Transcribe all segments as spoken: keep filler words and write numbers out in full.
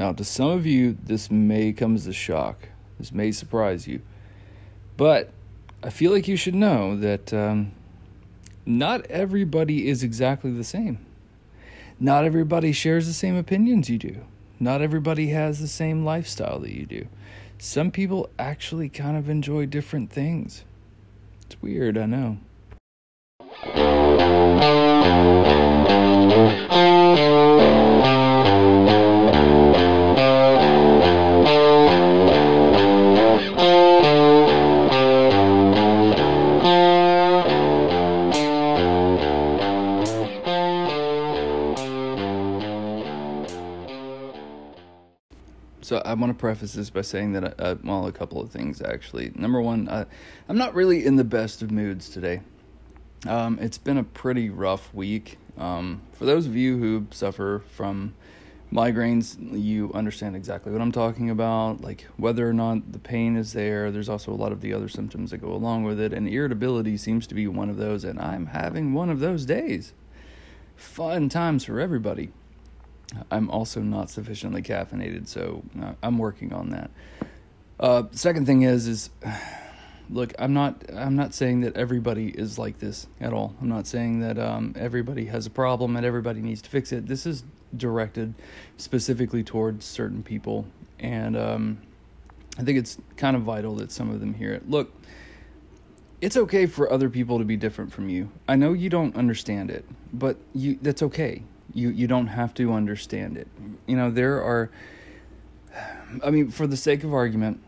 Now, to some of you, this may come as a shock. This may surprise you. But I feel like you should know that um, not everybody is exactly the same. Not everybody shares the same opinions you do. Not everybody has the same lifestyle that you do. Some people actually kind of enjoy different things. It's weird, I know. So I want to preface this by saying that, I, I, well, a couple of things, actually. Number one, I, I'm not really in the best of moods today. Um, it's been a pretty rough week. Um, for those of you who suffer from migraines, you understand exactly what I'm talking about, like whether or not the pain is there. There's also a lot of the other symptoms that go along with it, and irritability seems to be one of those, and I'm having one of those days. Fun times for everybody. I'm also not sufficiently caffeinated, so I'm working on that. Uh, second thing is, is look, I'm not, I'm not saying that everybody is like this at all. I'm not saying that um, everybody has a problem and everybody needs to fix it. This is directed specifically towards certain people, and um, I think it's kind of vital that some of them hear it. Look, it's okay for other people to be different from you. I know you don't understand it, but you, that's okay. You you don't have to understand it. You know, there are, I mean, for the sake of argument,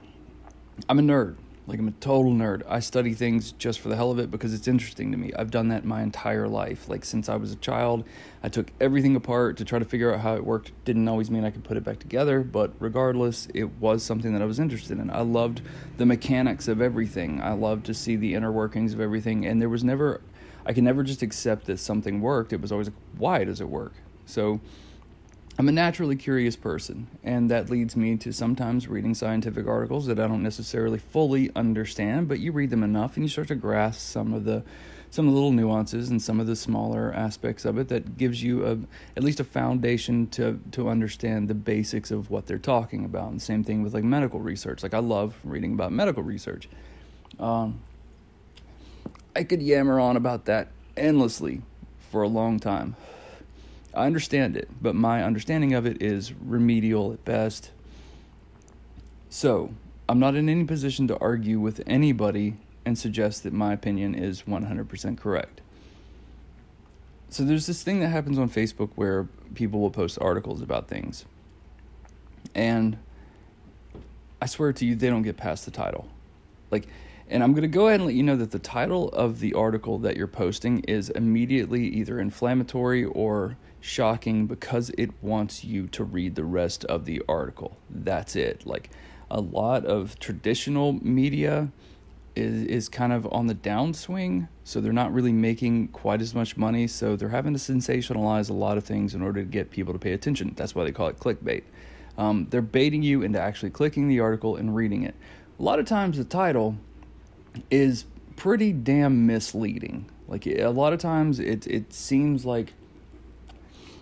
I'm a nerd. Like, I'm a total nerd. I study things just for the hell of it because it's interesting to me. I've done that my entire life. Like, since I was a child, I took everything apart to try to figure out how it worked. Didn't always mean I could put it back together, but regardless, it was something that I was interested in. I loved the mechanics of everything. I loved to see the inner workings of everything, and there was never... I can never just accept that something worked. It was always like, why does it work? So I'm a naturally curious person, and that leads me to sometimes reading scientific articles that I don't necessarily fully understand, but you read them enough and you start to grasp some of the some of the little nuances and some of the smaller aspects of it that gives you a at least a foundation to to understand the basics of what they're talking about. And same thing with like medical research. Like, I love reading about medical research. Um I could yammer on about that endlessly for a long time. I understand it, but my understanding of it is remedial at best. So, I'm not in any position to argue with anybody and suggest that my opinion is one hundred percent correct. So there's this thing that happens on Facebook where people will post articles about things. And I swear to you, they don't get past the title. Like... And I'm going to go ahead and let you know that the title of the article that you're posting is immediately either inflammatory or shocking because it wants you to read the rest of the article. That's it. Like, a lot of traditional media is, is kind of on the downswing, so they're not really making quite as much money, so they're having to sensationalize a lot of things in order to get people to pay attention. That's why they call it clickbait. Um, they're baiting you into actually clicking the article and reading it. A lot of times the title... is pretty damn misleading. Like, a lot of times it it seems like,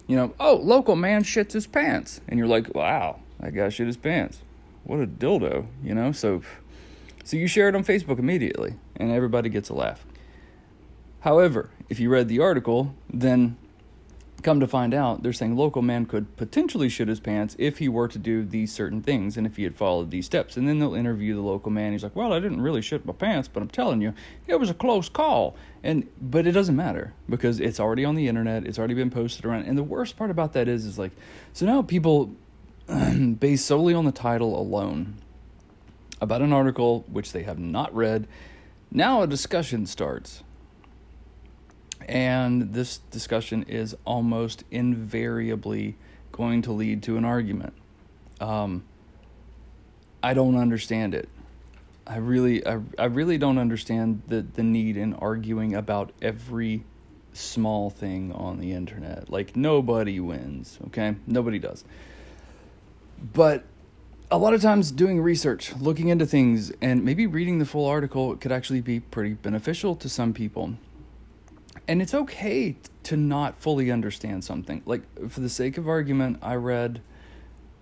you know, oh, local man shits his pants. And you're like, wow, that guy shit his pants. What a dildo, you know? So, so you share it on Facebook immediately, and everybody gets a laugh. However, if you read the article, then come to find out, they're saying local man could potentially shit his pants if he were to do these certain things and if he had followed these steps. And then they'll interview the local man. He's like, well, I didn't really shit my pants, but I'm telling you, it was a close call. And but it doesn't matter because it's already on the internet. It's already been posted around. And the worst part about that is, is like, so now people base solely on the title alone about an article which they have not read. Now a discussion starts. And this discussion is almost invariably going to lead to an argument. Um, I don't understand it. I really, I, I really don't understand the, the need in arguing about every small thing on the internet. Like, nobody wins, okay? Nobody does. But a lot of times doing research, looking into things, and maybe reading the full article could actually be pretty beneficial to some people. And it's okay to not fully understand something. Like, for the sake of argument, I read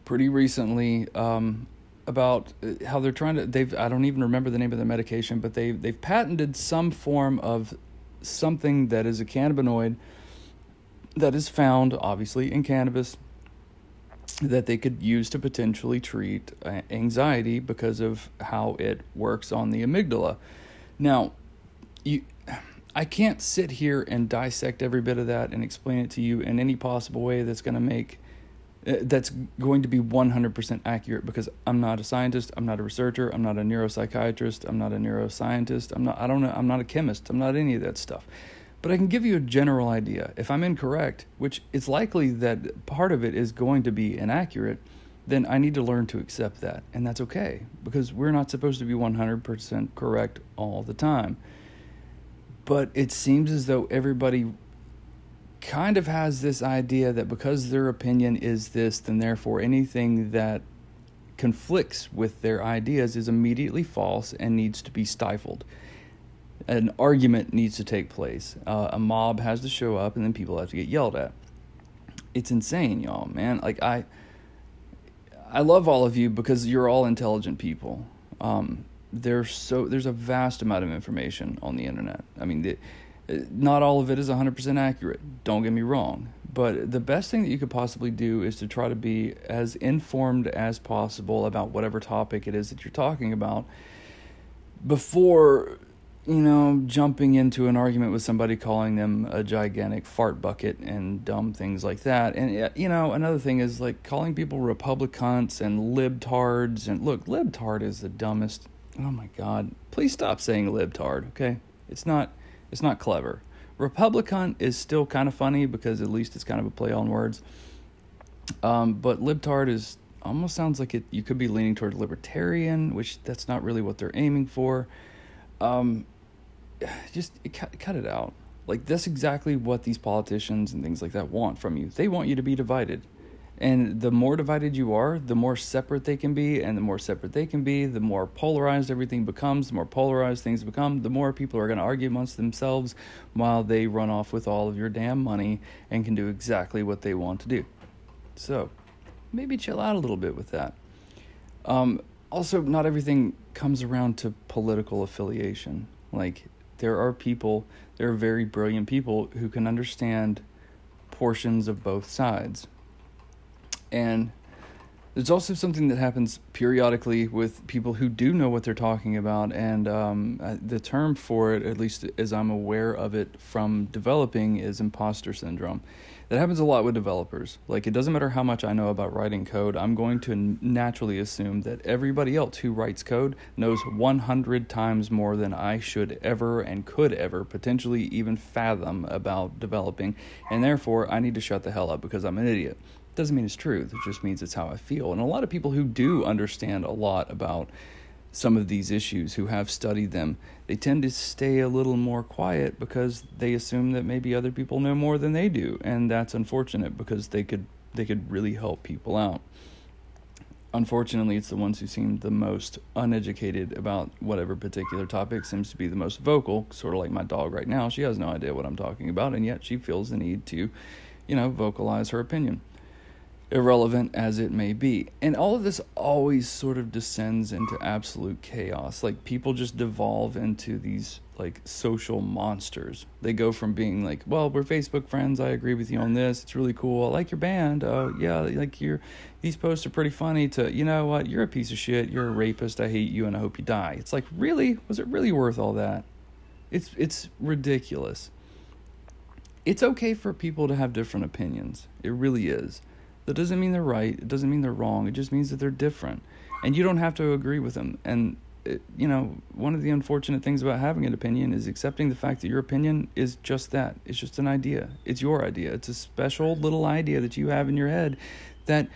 pretty recently um, about how they're trying to, they've, I don't even remember the name of the medication, but they, they've patented some form of something that is a cannabinoid that is found, obviously, in cannabis that they could use to potentially treat anxiety because of how it works on the amygdala. Now, you, I can't sit here and dissect every bit of that and explain it to you in any possible way that's going to make, that's going to be one hundred percent accurate, because I'm not a scientist, I'm not a researcher, I'm not a neuropsychiatrist, I'm not a neuroscientist, I'm not, I don't know, I'm not a chemist, I'm not any of that stuff. But I can give you a general idea. If I'm incorrect, which it's likely that part of it is going to be inaccurate, then I need to learn to accept that. And that's okay, because we're not supposed to be one hundred percent correct all the time. But it seems as though everybody kind of has this idea that because their opinion is this, then therefore anything that conflicts with their ideas is immediately false and needs to be stifled. An argument needs to take place. Uh, a mob has to show up, and then people have to get yelled at. It's insane, y'all, man. Like, I I love all of you because you're all intelligent people. Um, there's, so, there's a vast amount of information on the internet. I mean, the, not all of it is one hundred percent accurate. Don't get me wrong. But the best thing that you could possibly do is to try to be as informed as possible about whatever topic it is that you're talking about before, you know, jumping into an argument with somebody calling them a gigantic fart bucket and dumb things like that. And, you know, another thing is, like, calling people Republicans and libtards. And, look, libtard is the dumbest. Oh, my God. Please stop saying libtard, okay? It's not it's not clever. Republican is still kind of funny because at least it's kind of a play on words. Um, but libtard is almost sounds like it. You could be leaning toward libertarian, which that's not really what they're aiming for. Um... Just cut it out. Like, that's exactly what these politicians and things like that want from you. They want you to be divided. And the more divided you are, the more separate they can be. And the more separate they can be, the more polarized everything becomes. The more polarized things become, the more people are going to argue amongst themselves while they run off with all of your damn money and can do exactly what they want to do. So maybe chill out a little bit with that. Um, also, not everything comes around to political affiliation. Like, there are people, there are very brilliant people who can understand portions of both sides. And there's also something that happens periodically with people who do know what they're talking about. And um, the term for it, at least as I'm aware of it from developing, is imposter syndrome. That happens a lot with developers. Like, it doesn't matter how much I know about writing code, I'm going to naturally assume that everybody else who writes code knows one hundred times more than I should ever and could ever potentially even fathom about developing, and therefore I need to shut the hell up because I'm an idiot. Doesn't mean it's true. It just means it's how I feel. And a lot of people who do understand a lot about some of these issues, who have studied them, they tend to stay a little more quiet because they assume that maybe other people know more than they do, and that's unfortunate because they could they could really help people out. Unfortunately, it's the ones who seem the most uneducated about whatever particular topic seems to be the most vocal, sort of like my dog right now. She has no idea what I'm talking about, and yet she feels the need to, you know, vocalize her opinion, irrelevant as it may be. And all of this always sort of descends into absolute chaos. Like, people just devolve into these, like, social monsters. They go from being like, well, we're Facebook friends, I agree with you on this, it's really cool, I like your band, uh yeah, like your these posts are pretty funny, to, you know what, you're a piece of shit, you're a rapist, I hate you and I hope you die. It's like, really? Was it really worth all that? It's it's ridiculous. It's okay for people to have different opinions. It really is. That doesn't mean they're right. It doesn't mean they're wrong. It just means that they're different. And you don't have to agree with them. And, it, you know, one of the unfortunate things about having an opinion is accepting the fact that your opinion is just that. It's just an idea. It's your idea. It's a special little idea that you have in your head that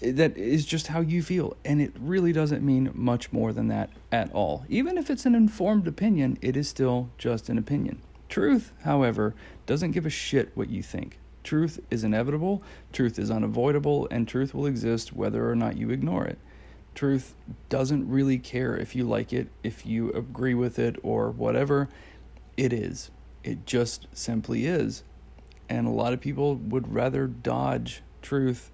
that is just how you feel. And it really doesn't mean much more than that at all. Even if it's an informed opinion, it is still just an opinion. Truth, however, doesn't give a shit what you think. Truth is inevitable, truth is unavoidable, and truth will exist whether or not you ignore it. Truth doesn't really care if you like it, if you agree with it, or whatever. It is. It just simply is. And a lot of people would rather dodge truth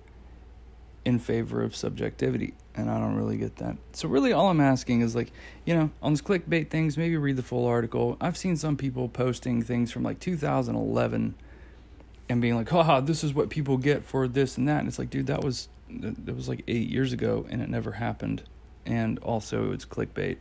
in favor of subjectivity, and I don't really get that. So really all I'm asking is, like, you know, on these clickbait things, maybe read the full article. I've seen some people posting things from like two thousand eleven and being like, haha, this is what people get for this and that, and it's like, dude, that was that was like eight years ago and it never happened. And also it's clickbait,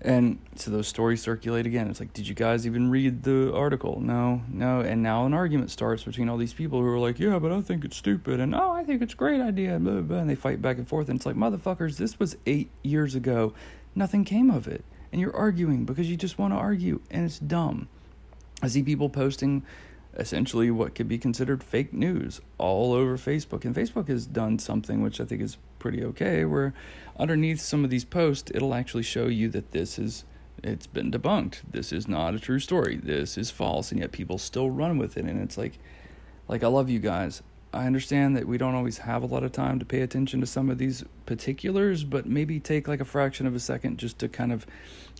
and so those stories circulate again. It's like, did you guys even read the article? No no. And now an argument starts between all these people who are like, yeah, but I think it's stupid, and oh, I think it's a great idea, and blah, blah, blah, and they fight back and forth. And it's like, motherfuckers, this was eight years ago, nothing came of it, and you're arguing because you just want to argue, and it's dumb. I see people posting essentially what could be considered fake news all over Facebook, and Facebook has done something which I think is pretty okay, where underneath some of these posts it'll actually show you that this is, it's been debunked, this is not a true story, this is false, and yet people still run with it. And it's like, like I love you guys, I understand that we don't always have a lot of time to pay attention to some of these particulars, but maybe take like a fraction of a second just to kind of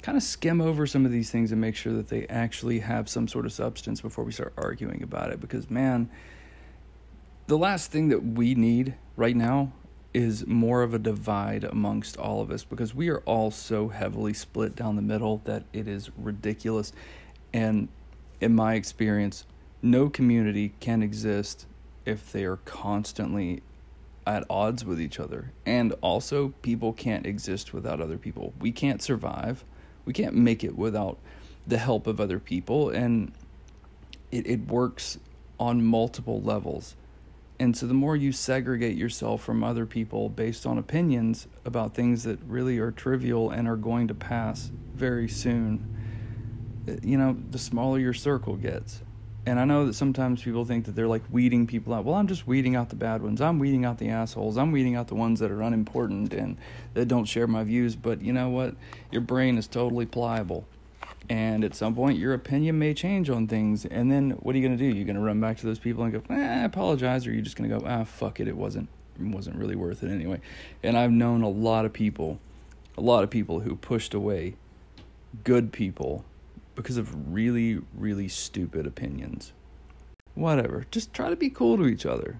kind of skim over some of these things and make sure that they actually have some sort of substance before we start arguing about it. Because, man, the last thing that we need right now is more of a divide amongst all of us, because we are all so heavily split down the middle that it is ridiculous. And in my experience, no community can exist if they are constantly at odds with each other. And also, people can't exist without other people. We can't survive. We can't make it without the help of other people. And it, it works on multiple levels. And so the more you segregate yourself from other people based on opinions about things that really are trivial and are going to pass very soon, you know, the smaller your circle gets. And I know that sometimes people think that they're like weeding people out. Well, I'm just weeding out the bad ones. I'm weeding out the assholes. I'm weeding out the ones that are unimportant and that don't share my views. But you know what? Your brain is totally pliable. And at some point, your opinion may change on things. And then what are you going to do? You're going to run back to those people and go, eh, I apologize. Or you're just going to go, ah, fuck it. It wasn't, it wasn't really worth it anyway. And I've known a lot of people, a lot of people who pushed away good people because of really, really stupid opinions. Whatever. Just try to be cool to each other.